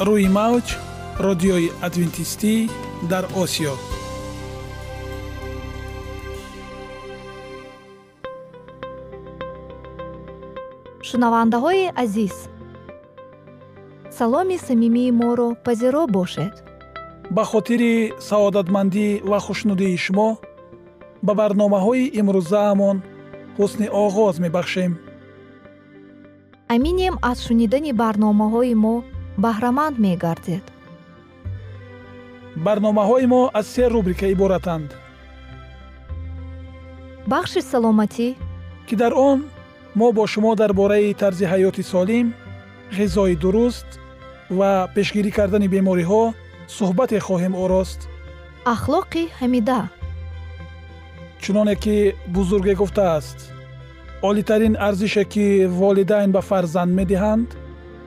روی موج رادیوی ادوینتیستی در آسیا. шунавандаҳои азиз, саломи самимии моро пазиро бошед. ба хотири саодатмандӣ ва хушнудии шумо ба барномаҳои имрӯзаамон ҳусни оғоз мебахшем. аминем аз шунидани барномаҳои мо баҳраманд мегардед. барномаҳои мо аз се рубрика иборатанд. бахши саломатӣ ки дар он ما با شما درباره طرز حیات سالم، غذای درست و پیشگیری کردن بیماری‌ها صحبت خواهیم آورد. اخلاق حمیده. چنانه که بزرگ گفته است، عالی‌ترین ارزشی که والدین به فرزند می‌دهند،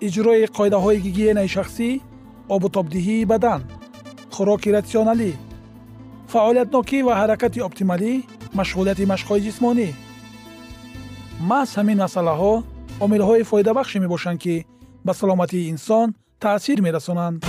اجرای قاعده های گیگین شخصی، آب و تابدهی بدن، خوراک راسیونالی، فعالیت نوکی و حرکت اپتیمالی، مشغولیت مشق‌های جسمانی. محض همین مسئله‌ها عامل‌های فایده بخش می‌باشند که به سلامتی انسان تأثیر می‌رسانند.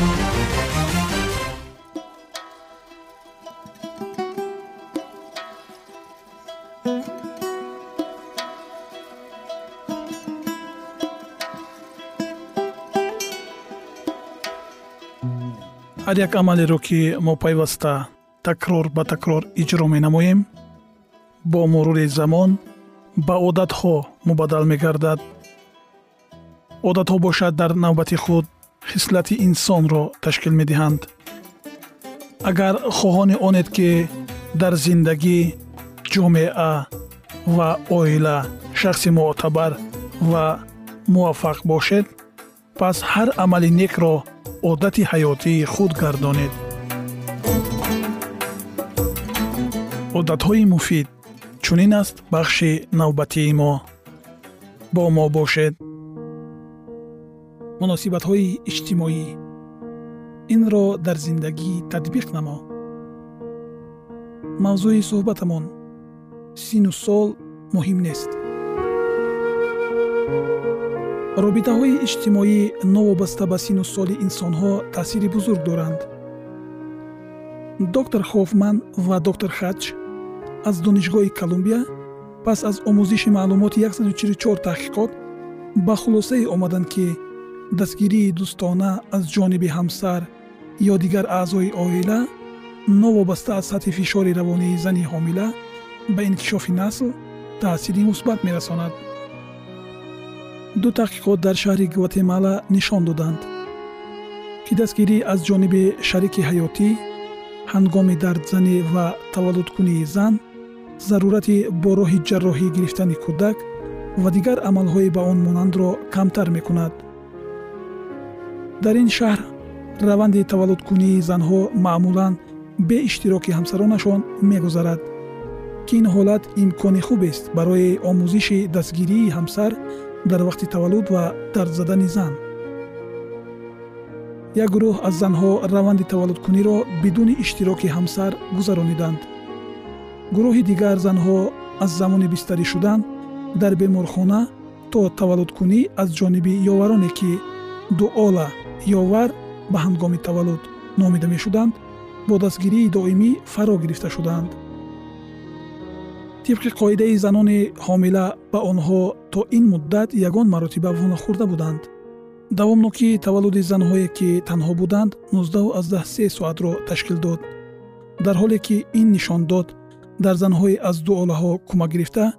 هر یک عملی رو که ما پیوسته تکرار به تکرار اجرا می‌نماییم، با مرور زمان با عادت‌ها مبادل می‌گردد. عادت‌ها باشد در نوبت خود خصلت انسان را تشکیل می‌دهند. اگر خواهان آنید که در زندگی، جامعه و عائله شخص معتبر و موفق باشد، پس هر عمل نیک را عادت حیاتی خود گردانید. عادت‌های مفید چونین است بخش نوبتی ما. با ما باشد. مناسبت‌های اجتماعی، این را در زندگی تطبیق نما. موضوع صحبتمان سن و سال مهم نیست. رابطه‌های اجتماعی نوابسته به سن و سال انسان‌ها تأثیر بزرگ دارند. دکتر خوفمن و دکتر خچ از دانشگاه کلمبیا پس از آموزش معلومات 144 تحقیقات به خلاصه آمدند که دستگیری دوستانه از جانب همسر یا دیگر اعضای عائله نوابسته از سطح فشار روانی زن حامله به انکشاف نسل تأثیری مثبت می‌رساند. دو تحقیقات در شهر گواتمالا نشان دادند که دستگیری از جانب شریک حیاتی هنگام دردزنی و تولدکنی زن، ضرورت با راه جراحی گرفتن کودک و دیگر عملهای به آن مانند را کمتر می‌کند. در این شهر روند تولدکنی زنها معمولاً به اشتراک همسرانشان می‌گذرد که این حالت امکان خوب است برای آموزش دستگیری همسر در وقت تولد و درد زدن زن. یک گروه از زنها روند تولدکنی را بدون اشتراک همسر گذرانیدند. گروه دیگر زنها از زمان بستری شدن در بیمارخانه تا تولدکنی از جانب یاورانی که دعاله یاور به هنگام تولد نامیده می شدند با دستگیری دائمی فرا گرفته شدند. طبق قاعده زنان حامله به آنها تا این مدت یگان مرتبه وانه خورده بودند. دوام‌نوکی تولد زن‌هایی که تنها بودند 19 از 13 ساعت را تشکیل داد، در حالی که این نشان داد در زن‌های از دو عائله‌ها کمک گرفته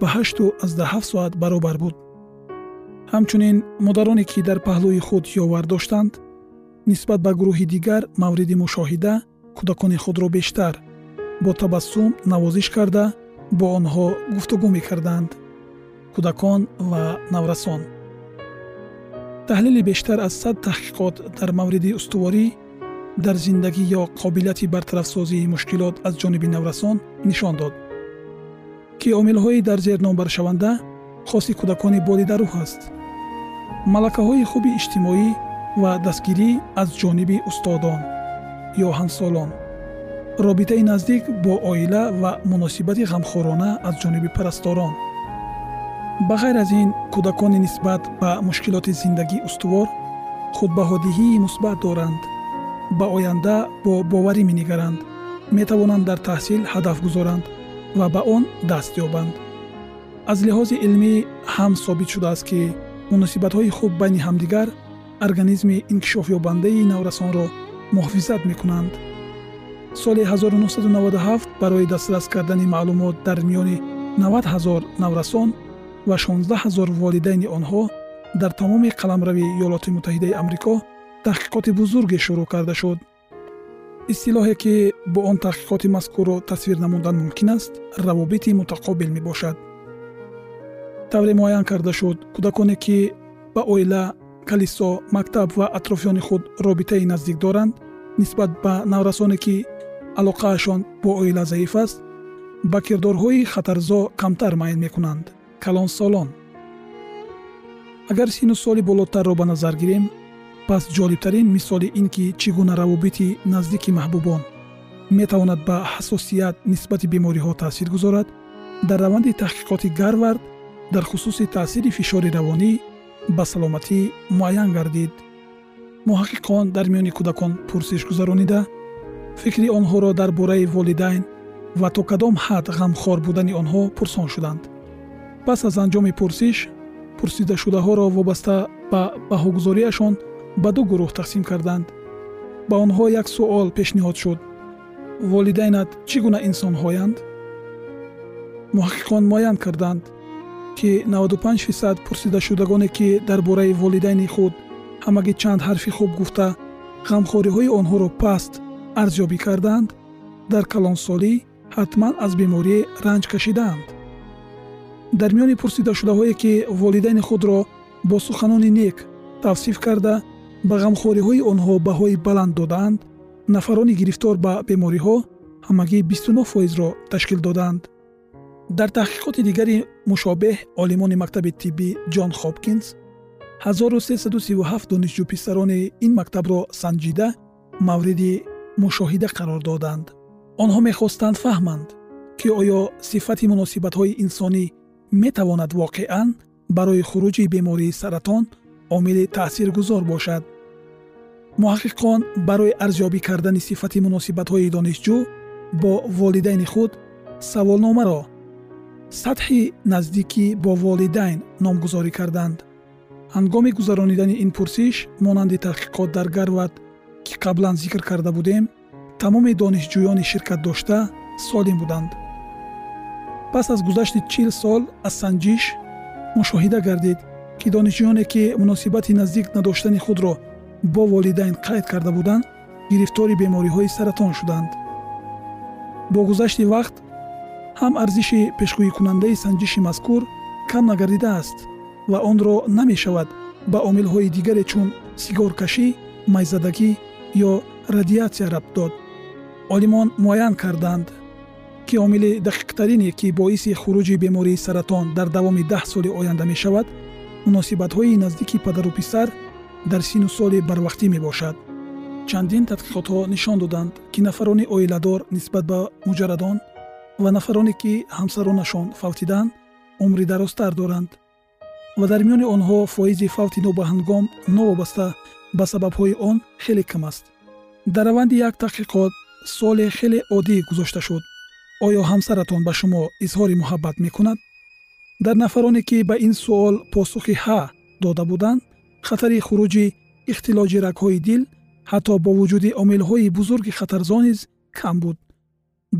به 8 از 17 ساعت برابر بود. همچنین مادرانی که در پهلوی خود یاور داشتند نسبت به گروه دیگر مورد مشاهده کودکان خود را بیشتر با تبسم نوازش کرده با آنها گفتگو می‌کردند. کودکان و نورسان تحلیل بیشتر از 100 تحقیقات در مورد استواری در زندگی یا قابلیت برطرف‌سازی مشکلات از جانب نورسان نشان داد که عامل‌های در زیر نام برشونده خاص کودکان بالیده روح است. ملکه‌های خوب اجتماعی و دستگیری از جانب استادان یا همسالان، رابطه نزدیک با عائله و مناسبت غمخوارانه از جانب پرستاران. بغیر از این، کودکان نسبت به مشکلات زندگی استوار خودبهادی‌ای مثبت دارند، به آینده با باوری می‌نگرند، می‌توانند در تحصیل هدف گذارند و به آن دست یابند. از لحاظ علمی هم ثابت شده است که مناسبت‌های خوب بین همدیگر ارگانیسم انکشاف یابنده نورسان را محافظت می‌کنند. سال 1997 برای دسترس کردن معلومات در میان 90,000 نورسان و 16,000 والدین آنها در تمام قلمرو ایالات متحده آمریکا تحقیقات بزرگ شروع کرده شد. اصطلاحی که با آن تحقیقات مذکور را تصویر نمودن ممکن است، روابط متقابل می باشد. طور معین کرده شد کودکانی که به عائله، کلیسا، مکتب و اطرافیان خود رابطه نزدیک دارند نسبت به نورسانی که علاقه‌شان با عائله ضعیف است، با کردارهای خطرزا کمتر مایل می‌کنند. کلان سالان اگر سن و سال بالاتر را به نظر گیریم، پس جالبترین مثال این که چگونه روابط نزدیک محبوبان می‌تواند به حساسیت نسبت بیماری‌ها تأثیر گذارد، در روند تحقیقات گارورد در خصوص تأثیر فشار روانی به سلامتی معین گردید. محققان در میان کودکان پرسش گذرانیده فکر آنها را درباره والدین و تا کدام حد غمخوار بودن آنها پرسان شدند. پس از انجام پرسش، پرسیده شده ها را وابسته به بهاگذاریشان به دو گروه تقسیم کردند. به آنها یک سوال پیشنهاد شد: والدینت چگونه انسان هایند؟ محققان معین کردند که 95% پرسیده شدگانی که درباره والدین خود همگی چند حرفی خوب گفته، غمخواری های آنها را پست ارزیابی کردند، در کلانسالی حتما از بیماری رنج کشیدند. در میان پرسیده شده هایی که والدین خود را با سخنان نیک توصیف کرده به غمخواری های آنها بهای بلند دادند، نفران گرفتار به بیماری ها همگی 29% را تشکیل دادند. در تحقیقات دیگری مشابه، عالمان مکتب طبی جان هاپکینز 1337 دانشجو پسران این مکتب را سنجیده مورد مشاهده قرار دادند. آنها می‌خواستند فهمند که آیا صفت مناسبت‌های انسانی می‌تواند واقعاً برای خروج بیماری سرطان عامل تأثیرگذار باشد. محققان برای ارزیابی کردن صفت مناسبت‌های دانشجو با والدین خود سوالنامه را سطح نزدیکی با والدین نامگذاری کردند. هنگام گذراندن این پرسش، مانند تحقیقات در گارورد که قبلا ذکر کرده بودیم، تمام دانشجویان شرکت داشته سالم بودند. پس از گذشت 40 سال از سنجش مشاهده گردید که دانشجویانی که مناسبت نزدیک نداشتن خود را با والدین قید کرده بودند، گرفتار بیماری‌های سرطان شدند. با گذشت وقت هم ارزش پیشگویی کننده سنجش مذکور کم نگردیده است و آن را نمی شود به عامل‌های دیگر چون سیگارکشی، میزدگی یا رادیاتسیا ربط داد. عالمان معین کردند که عامل دقیق‌ترینی که باعث خروج بیماری سرطان در دوام 10 سال آینده می شود، مناسبت‌های نزدیک پدر و پسر در سن و سال بروقتی می باشد. چندین تحقیقات ها نشان دادند که نفران عائله‌دار نسبت به مجردان و نفرانی که همسرانشان فوتیدند عمر درازتر دارند و در میان آنها فایز فوت نوبهنگام نوابسته به سبب‌های آن خیلی کم است. در روند یک تحقیقات سوال خیلی عادی گذاشته شد: آیا همسرتان به شما اظهار محبت می‌کند؟ در نفرانی که به این سوال پاسخ ها داده بودند، خطر خروج اختلاج رگ‌های دل حتی با وجود عامل‌های بزرگ خطرزا نیز کم بود،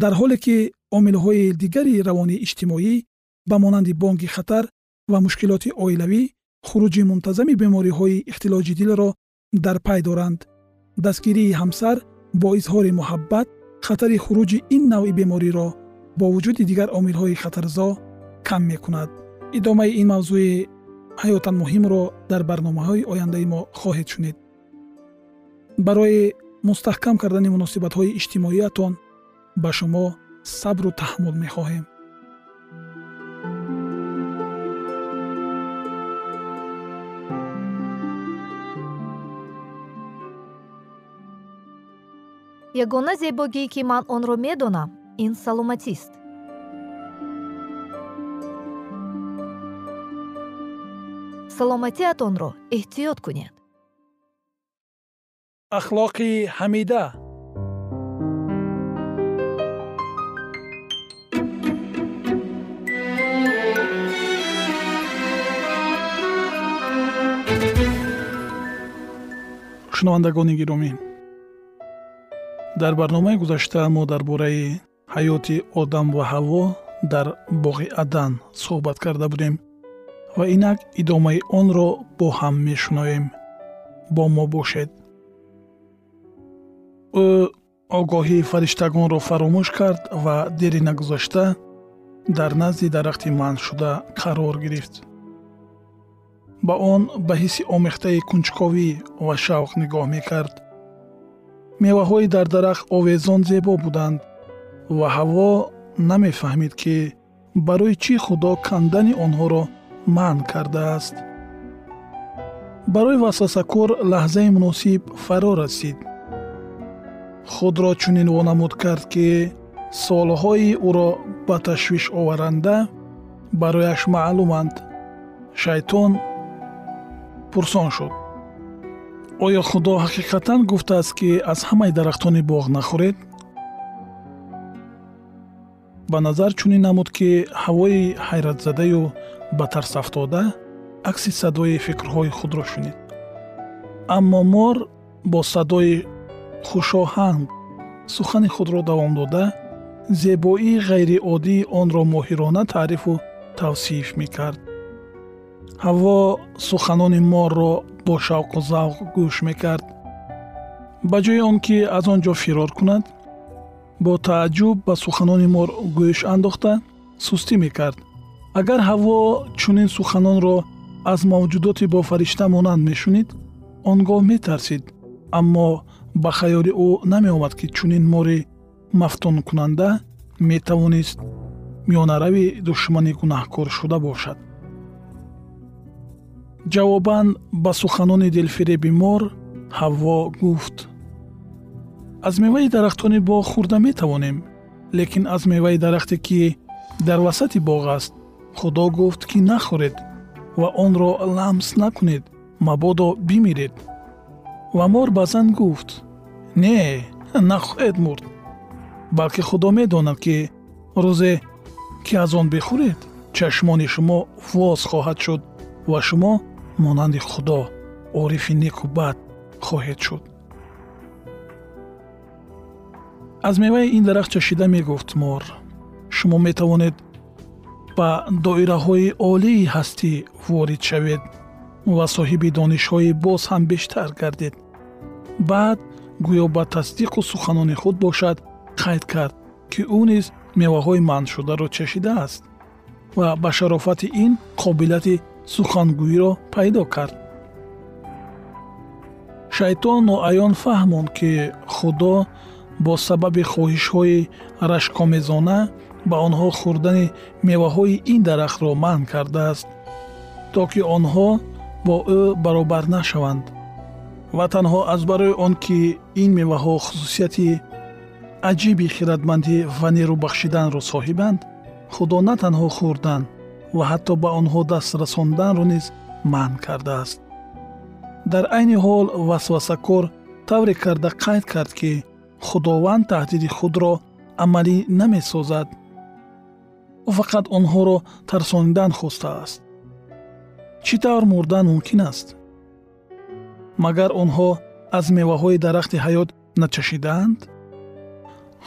در حالی که عامل‌های دیگری روانی اجتماعی به مانند بانگ خطر و مشکلات عائلوی خروج منتظم بیماری‌های اختلاج دل را در پی دارند. دستگیری همسر با اظهار محبت خطر خروج این نوع بیماری را با وجود دیگر عامل‌های خطرزا کم می‌کند. ادامه این موضوع ҳаётан муҳимро дар барномаҳои ояндаи мо хоҳед шунид. барои мустаҳкам кардани муносибатҳои иҷтимоиятон ба шумо сабру таҳаммул мехоҳем. ягона зебогие ки ман онро медонам ин саломатист. саломатиатонро эҳтиёт кунед. ахлоқи ҳамида. шунавандагони гиромӣ, дар барномаи гузашта мо дар бораи ҳаёти одам ва ҳаво дар боғи адан суҳбат карда будем ва инак идомаи онро бо ҳам мешуноем. бо мо бошед. ӯ огоҳии фариштагонро фаромӯш кард ва дери нагузашта дар назди дарахти манъшуда қарор гирифт. ба он ба ҳисси омехтаи кунҷковӣ ва шавқ нигоҳ мекард. меваҳои дар дарахт овезон зебо буданд ва ҳаво намефаҳмид ки барои чӣ худо кандани онҳоро манъ кардааст. барои васвасакор лаҳзаи муносиб фаро расид. худро чунин вонамуд кард ки суолҳои ӯро ба ташвиш оваранда барояш маълуманд. шайтон пурсон шуд: оё худо ҳақиқатан гуфтааст ки аз ҳамаи дарахтони боғ нахӯред? ба назар чунин намуд ки ҳавои ҳайратзадаю ба тарс афтода акси садои фикрҳои худро шунид. аммо мор бо садои хушоҳанг сухани худро давом дода, зебоии ғайриоддии онро моҳирона таърифу тавсиф мекард. ҳаво суханони морро бо шавқу завқ гӯш мекард. ба ҷои он ки аз он ҷо фирор кунад, бо тааҷҷуб ба суханони мор гӯш андохта сустӣ мекард. агар ҳаво чунин суханонро аз мавҷудоти бо фаришта монанд мешунид, он гоҳ метарсид. аммо ба хаёли ӯ намеомад ки чунин мори мафтункунанда метавонист миёнарави душмани гунаҳкоршуда бошад. ҷавобан ба суханони дилфиреби мор ҳавво гуфт: аз меваи дарахтони боғ хӯрда метавонем, лекин аз меваи дарахте ки дар васати боғ аст, худо гуфт ки нахӯред ва онро ламс накунед, мабодо бимиред. ва мор баъзан гуфт: не, нахоҳед мурд, балки худо медонад ки рӯзе ки аз он бихӯред, чашмони шумо воз хоҳад шуд ва шумо монанди худо орифи неку бад хоҳед шуд. аз меваи ин дарахт чашида мегуфт мор: шумо метавонед ба доираҳои олии ҳастӣ ворид шавед ва соҳиби донишҳои боз ҳам бештар гардед. баъд гӯё ба тасдиқу суханони худ бошад қайд кард ки ӯ низ меваҳои манъшударо чашидааст ва ба шарофати ин қобилияти сухангӯиро пайдо кард. шайтон ноаён фаҳмонд ки худо бо сабаби хоҳишҳои рашкомезона ба онҳо хӯрдани меваҳои ин дарахтро манъ кардааст, то ки онҳо бо ӯ баробар нашаванд ва танҳо аз барои он ки ин меваҳо хусусияти аҷиби хиратмандӣ ва нерӯбахшиданро соҳибанд, худо на танҳо хӯрдан ва ҳатто ба онҳо даст расонданро низ манъ кардааст. дар айни ҳол васвасакор тавре карда қайд кард ки худованд таҳдиди худро амалӣ намесозад, ӯ фақат онҳоро тарсонидан хостааст. чӣ тавр мурдан мумкин аст? магар онҳо аз меваҳои дарахти ҳаёт начашидаанд?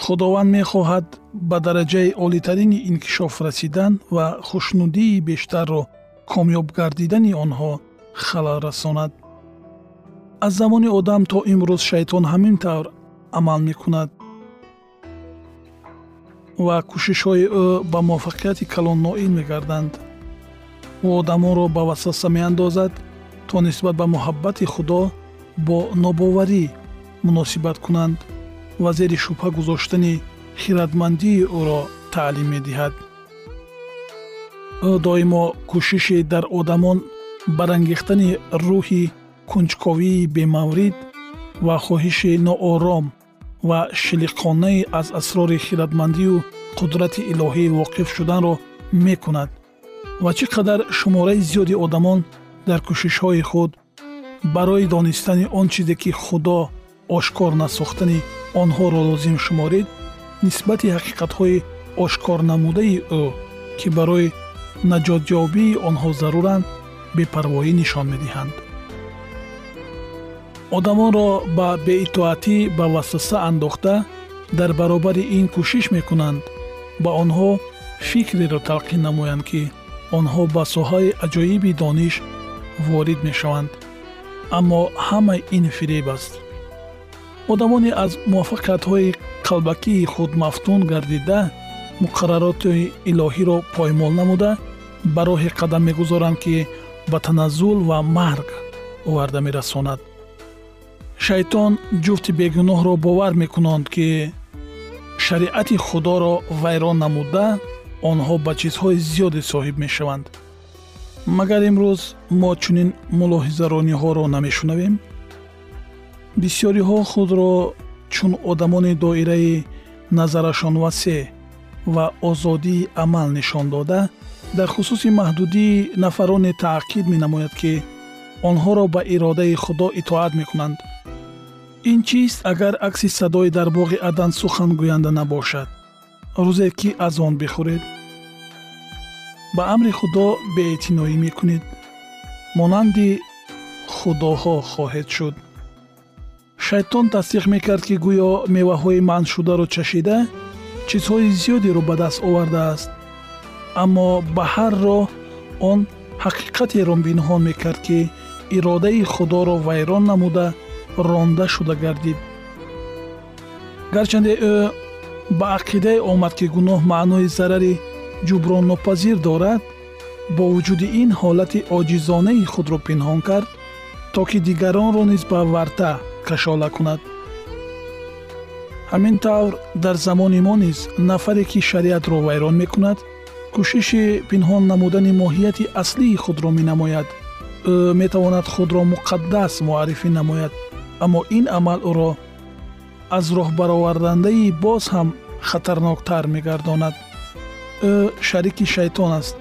худованд мехоҳад ба дараҷаи олитарини инкишоф расидан ва хушнудии бештарро комёб гардидани онҳо халал расонад. аз замони одам то имрӯз шайтон ҳамин тавр амал мекунад ва кӯшишҳои ӯ ба муваффақияти калон ноил мегарданд. و آدمان‌ро ба васваса меандозад, то нисбат ба муҳаббати Худо бо нобоварӣ муносибат кунанд ва зери шубҳа гузоштани хиратмандии ӯро таълим медиҳад. ӯ доимо кӯшиши дар одамон барангехтани рӯҳи кунҷковии бемаврид ва хоҳиши ноором ва шилиқонаи аз асрори хиратмандию қудрати илоҳӣ воқиф шуданро мекунад. ва чӣ қадар шумораи зиёди одамон дар кӯшишҳои худ барои донистани он чизе ки Худо ошкор насохтани онҳоро лозим шуморид, нисбати ҳақиқатҳои ошкор намудаи ӯ ки барои наҷотёбии онҳо заруранд, бепарвоӣ нишон медиҳанд. одамонро ба беитоатӣ ба васваса андохта, дар баробари ин кӯшиш мекунанд ба онҳо фикреро талқин намоянд ки онҳо ба соҳаи аҷоиби дониш ворид мешаванд. аммо ҳама ин фиреб аст. одамони аз муваффақиятҳои қалбакии худ мафтун гардида, муқаррароти илоҳиро поймол намуда, ба роҳи қадам мегузоранд ки ба таназзул ва марг оварда мерасонад. шайтон ҷуфти бегуноҳро бовар мекунонд ки шариати Худоро вайрон намуда, онҳо ба чизҳои зиёде соҳиб мешаванд. магар имрӯз мо чунин мулоҳизарониҳоро намешунавем? бисёриҳо худро чун одамони доираи назарашон васеъ ва озодии амал нишон дода, дар хусуси маҳдудии нафароне таъқид менамояд ки онҳоро ба иродаи Худо итоат мекунанд. ин чист агар акси садои дар боғи Адан сухан гӯянда набошад? рӯзе ки аз он бихӯред, ба амри Худо беэътиноӣ мекунед, монанди худоҳо хоҳед шуд. шайтон тасдиқ мекард ки гӯё меваҳои манъшударо чашида, чизҳои зиёдеро ба даст овардааст, аммо ба ҳар роҳ он ҳақиқатеро пинҳон мекард ки иродаи Худоро вайрон намуда ронда шуда гардид. гарчанде ӯ ба ақидае омад ки гуноҳ маънои зарари ҷуброннопазир дорад, бо вуҷуди ин ҳолати оҷизонаи худро пинҳон кард, то ки дигаронро низ ба варта кашола кунад. ҳамин тавр дар замони мо низ нафаре ки шариатро вайрон мекунад, кӯшиши пинҳон намудани моҳияти аслии худро менамояд. ӯ метавонад худро муқаддас муаррифӣ намояд, аммо ин амал ӯро аз роҳ баровардандаи боз ҳам хатарноктар мегардонад. ӯ шарики шайтон аст,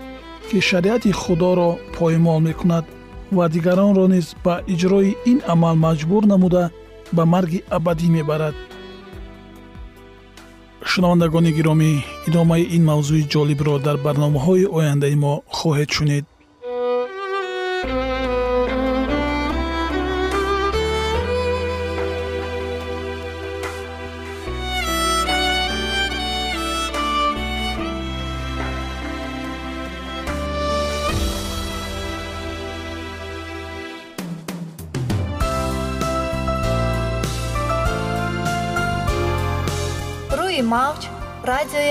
ки шариати Худоро поймол мекунад ва дигаронро низ ба иҷрои ин амал маҷбур намуда ба марги абадӣ мебарад. шунавандагони гиромӣ, идомаи ин мавзӯи ҷолибро дар барномаҳои ояндаи мо хоҳед шунид. Мауч радиои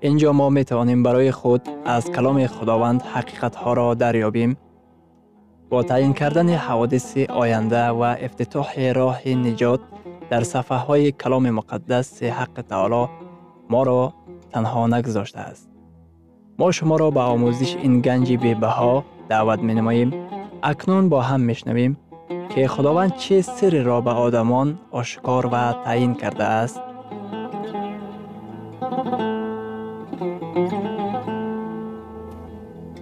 اینجا ما می‌توانیم برای خود از کلام خداوند حقیقت‌ها را دریابیم. با تعیین کردن حوادث آینده و افتتاح راه نجات در صفحه‌های کلام مقدس، حق تعالی ما را تنها نگذاشته است. ما شما را به آموزش این گنج بی‌بها دعوت می‌نماییم. اکنون با هم می‌شنویم که خداوند چه سری را به آدمان آشکار و تعیین کرده است.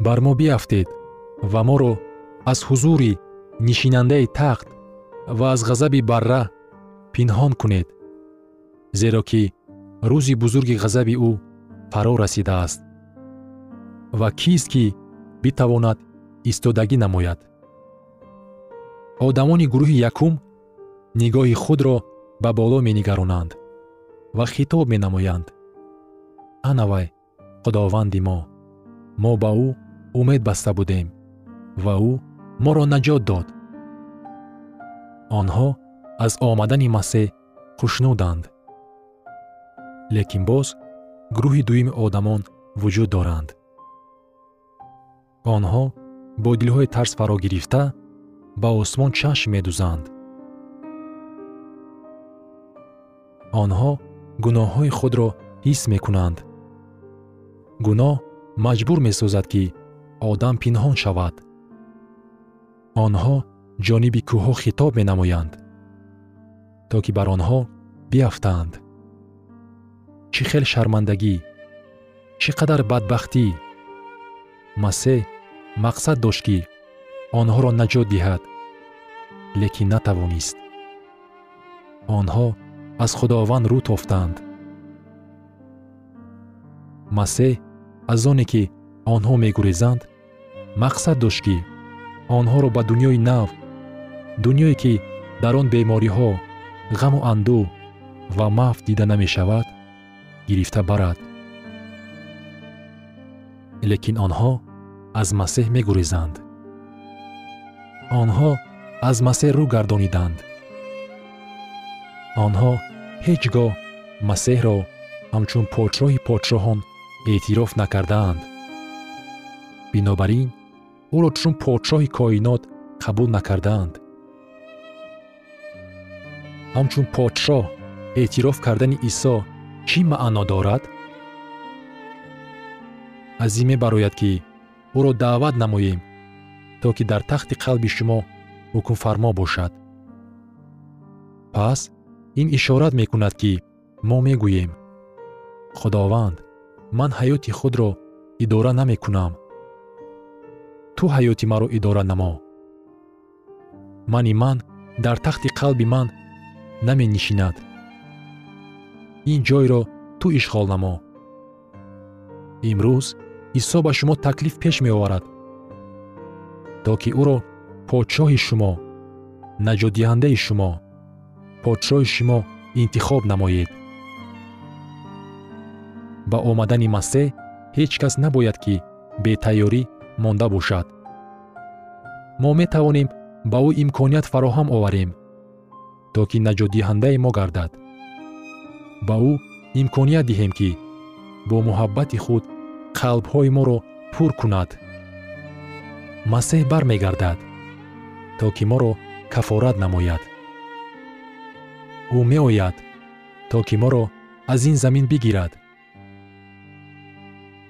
بر ما بیافتید و ما رو از حضور نشیننده تخت و از غضب بره پنهان کنید، زیرا که روز بزرگ غضب او فرا رسیده است و کیست که بتواند ایستادگی نماید؟ آدمان گروه یکم نگاه خود را به بالا می نگرانند و خطاب می نمایند: انوای خداوند ما به او امید بسته بودیم و او ما را نجات داد. آنها از آمدن مسیح خوشنودند، لیکن باز گروه دویم آدمان وجود دارند. آنها با دل‌های ترس فرا گرفته به آسمان چشم می‌دوزند. آنها گناه‌های خود را حس می‌کنند. گناه مجبور می‌سازد که آدم پنهان شود. آنها جانب کوه‌ها خطاب می‌نمایند تا که بر آنها بیافتند. چه خیل شرمندگی، چقدر بدبختی! مسیح مقصد داشت که آنها را نجات دهد، لیکن نتوانست. آنها از خداوند رو تافتند. مسیح از آنی که آنها می‌گریزند مقصد داشت که آنها را به دنیای نو، دنیایی که در آن بیماری‌ها، غم و اندوه و مفت دیده نمی‌شود، گرفته برد. لیکن آنها از مسیح می‌گریزند. آنها از مسیح رو گردانیدند. آنها هیچگاه مسیح را همچون پادشاه پادشاهان اعتراف نکردند. بنابراین او را چون پادشاه کائنات قبول نکردند. همچون پادشاه اعتراف کردن عیسی چی معنا دارد؟ عزیمه براید که او را دعوت نماییم تا که در تخت قلب شما حکم فرما باشد. پس این اشارت می کند که ما می گوییم: خداوند، من حیات خود را اداره نمی کنم، تو حیات مرا اداره نما. من در تخت قلب من نمی نشیند، این جای را تو اشغال نما. امروز عیسی به شما تکلیف پیش می آورد تا که او را پادشاه شما، نجات دهنده شما، پادشاه شما انتخاب نمایید. با آمدن مسیح هیچ کس نباید که به تیاری مانده باشد. ما می توانیم با او امکانیت فراهم آوریم تا که نجات دهنده ما گردد. با او امکانیت دهیم که با محبت خود قلب‌های ما را پر کند. مسیح برمیگردد تا که ما را کفارت نماید. او می‌آید تا که ما را از این زمین بگیرد.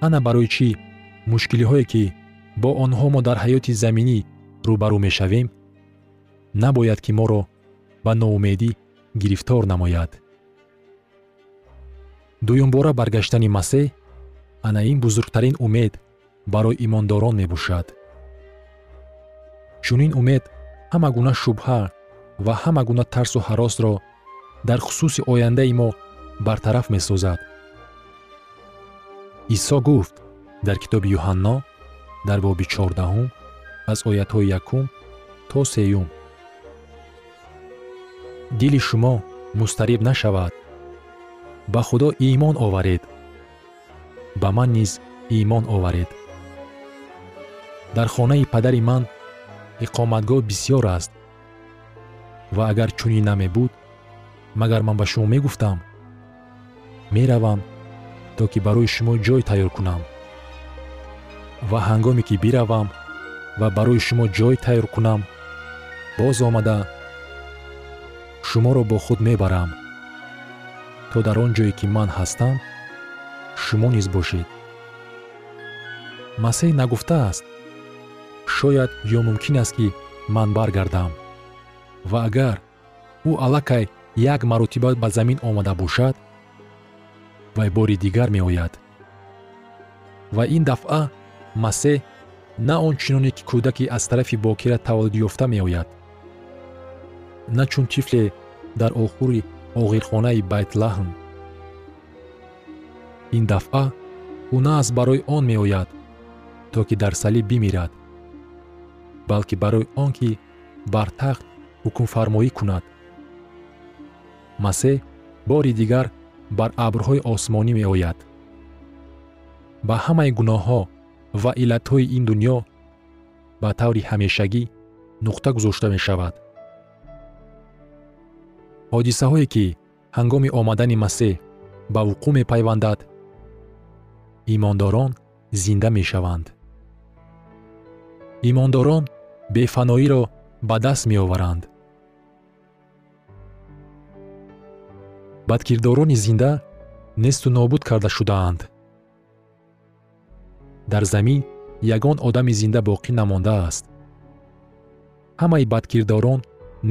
انا برای چی مشکلی‌هایی که با آنها ما در حیات زمینی روبرو می‌شویم نباید که ما را به ناامیدی گرفتار نماید. دویم باره برگشتن مسیح انا این بزرگترین امید برای ایمانداران میباشد. چون این امید همه گونه شبهه و همه گونه ترس و هراس را در خصوص آینده ای ما برطرف میسازد. عیسی گفت در کتاب یوحنا در باب 14 از آیت های 1 تا 3: دل شما مضطرب نشود، به خدا ایمان آورید، به من نیز ایمان آورید. در خانه پدر من اقامتگاه بسیار است و اگر چنین نمی بود مگر من به شما می گفتم می روم تا که برای شما جای تیار کنم. و هنگامی که بیروم و برای شما جای تیار کنم، باز آمده شما را با خود می برم تا در آن جایی که من هستم شما نیز باشید. مسیح نگفته است شاید یا ممکن است که ман баргардам. Ва агар ӯ аллакай як маротиба ба замин омада бошад, вай бори дигар меояд. ва ин дафъа масеҳ на ончуноне ки кӯдаки аз тарафи бокира таваллуд ёфта меояд, на чун тифле дар охӯри оғирхонаи байтлаҳм. ин дафъа ӯ на аз барои он меояд то ки дар салиб бимирад, балки барои он ки бар тахт ҳукмфармоӣ кунад. масеҳ бори дигар бар абрҳои осмонӣ меояд. ба ҳамаи гуноҳҳо ва иллатҳои ин дунё ба таври ҳамешагӣ нуқта гузошта мешавад. ҳодисаҳое ки ҳангоми омадани масеҳ ба вуқӯъ мепайвандад, имондорон зинда мешаванд. имондорон бефаноиро ба даст меоваранд. бадкирдорони зинда несту нобуд карда шудаанд. дар замин ягон одами зинда боқӣ намондааст. ҳамаи бадкирдорон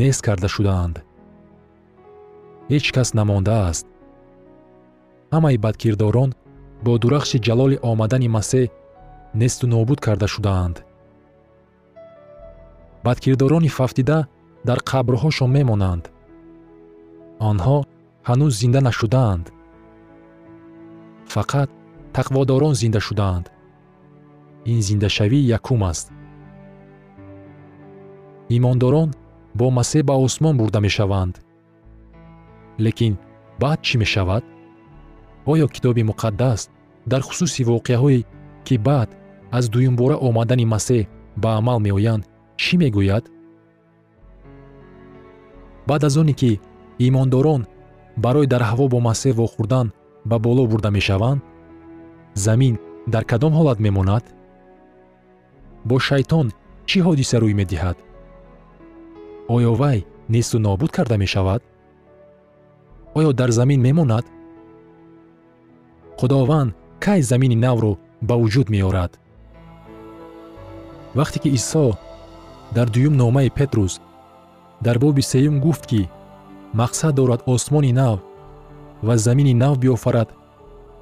нест карда шудаанд. ҳеҷ кас намондааст. ҳамаи бадкирдорон бо дурахши ҷалоли омадани масеҳ несту нобуд карда шудаанд. бадкирдорони фафтида дар қабрҳошон мемонанд. онҳо ҳанӯз зинда нашудаанд. фақат тақводорон зинда шудаанд. ин зиндашавӣ якум аст. имондорон бо масеҳ ба осмон бурда мешаванд. лекин баъд чӣ мешавад? оё китоби муқаддас дар хусуси воқеаҳое ки баъд аз дуюмбора омадани масеҳ ба амал меоянд чӣ мегӯяд? баъд аз оне ки имондорон барои дар ҳаво бо масеҳ вохӯрдан ба боло бурда мешаванд, замин дар кадом ҳолат мемонад? бо шайтон чӣ ҳодиса рӯй медиҳад? оё вай несту нобуд карда мешавад? оё дар замин мемонад? худованд кай замини навро ба вуҷуд меорад? вақте ки исо дар дуюм номаи петрус дар боби сеюм гуфт ки мақсад дорад осмони нав ва замини нав биёфарад,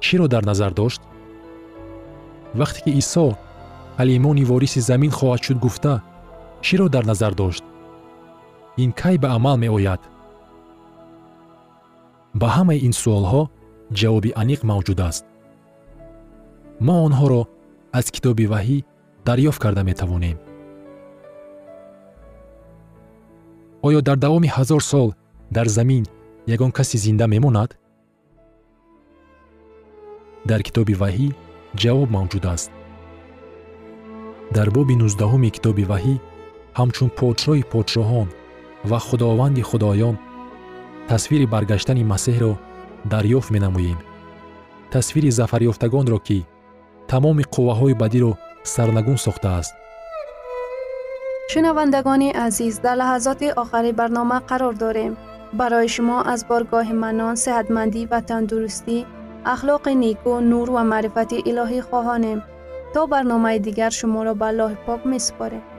чиро дар назар дошт? вақте ки исо ҳалимони вориси замин хоҳад шуд гуфта, чиро дар назар дошт? ин кай ба амал меояд? ба ҳамаи ин суолҳо ҷавоби аниқ мавҷуд аст. мо онҳоро аз китоби ваҳӣ дарёфт карда метавонем. оё дар давоми 1000 сол дар замин ягон касе зинда мемонад? дар китоби ваҳӣ ҷавоб мавҷуд аст. дар боби 19 китоби ваҳӣ ҳамчун подшоҳи подшоҳон ва худованди худоён тасвири баргаштани масеҳро дарёфт менамоем. тасвири зафарёфтагонро, ки тамоми қувваҳои бадиро сарнагун сохтааст. шунавандагони азиз, дар лаҳазоти охири барнома қарор дорем. برای شما از بارگاه منان، صحتمندی و تندرستی، اخلاق نیکو، نور و معرفت الهی خواهانیم. تا برنامه دیگر شما را به الله پاک می‌سپاریم.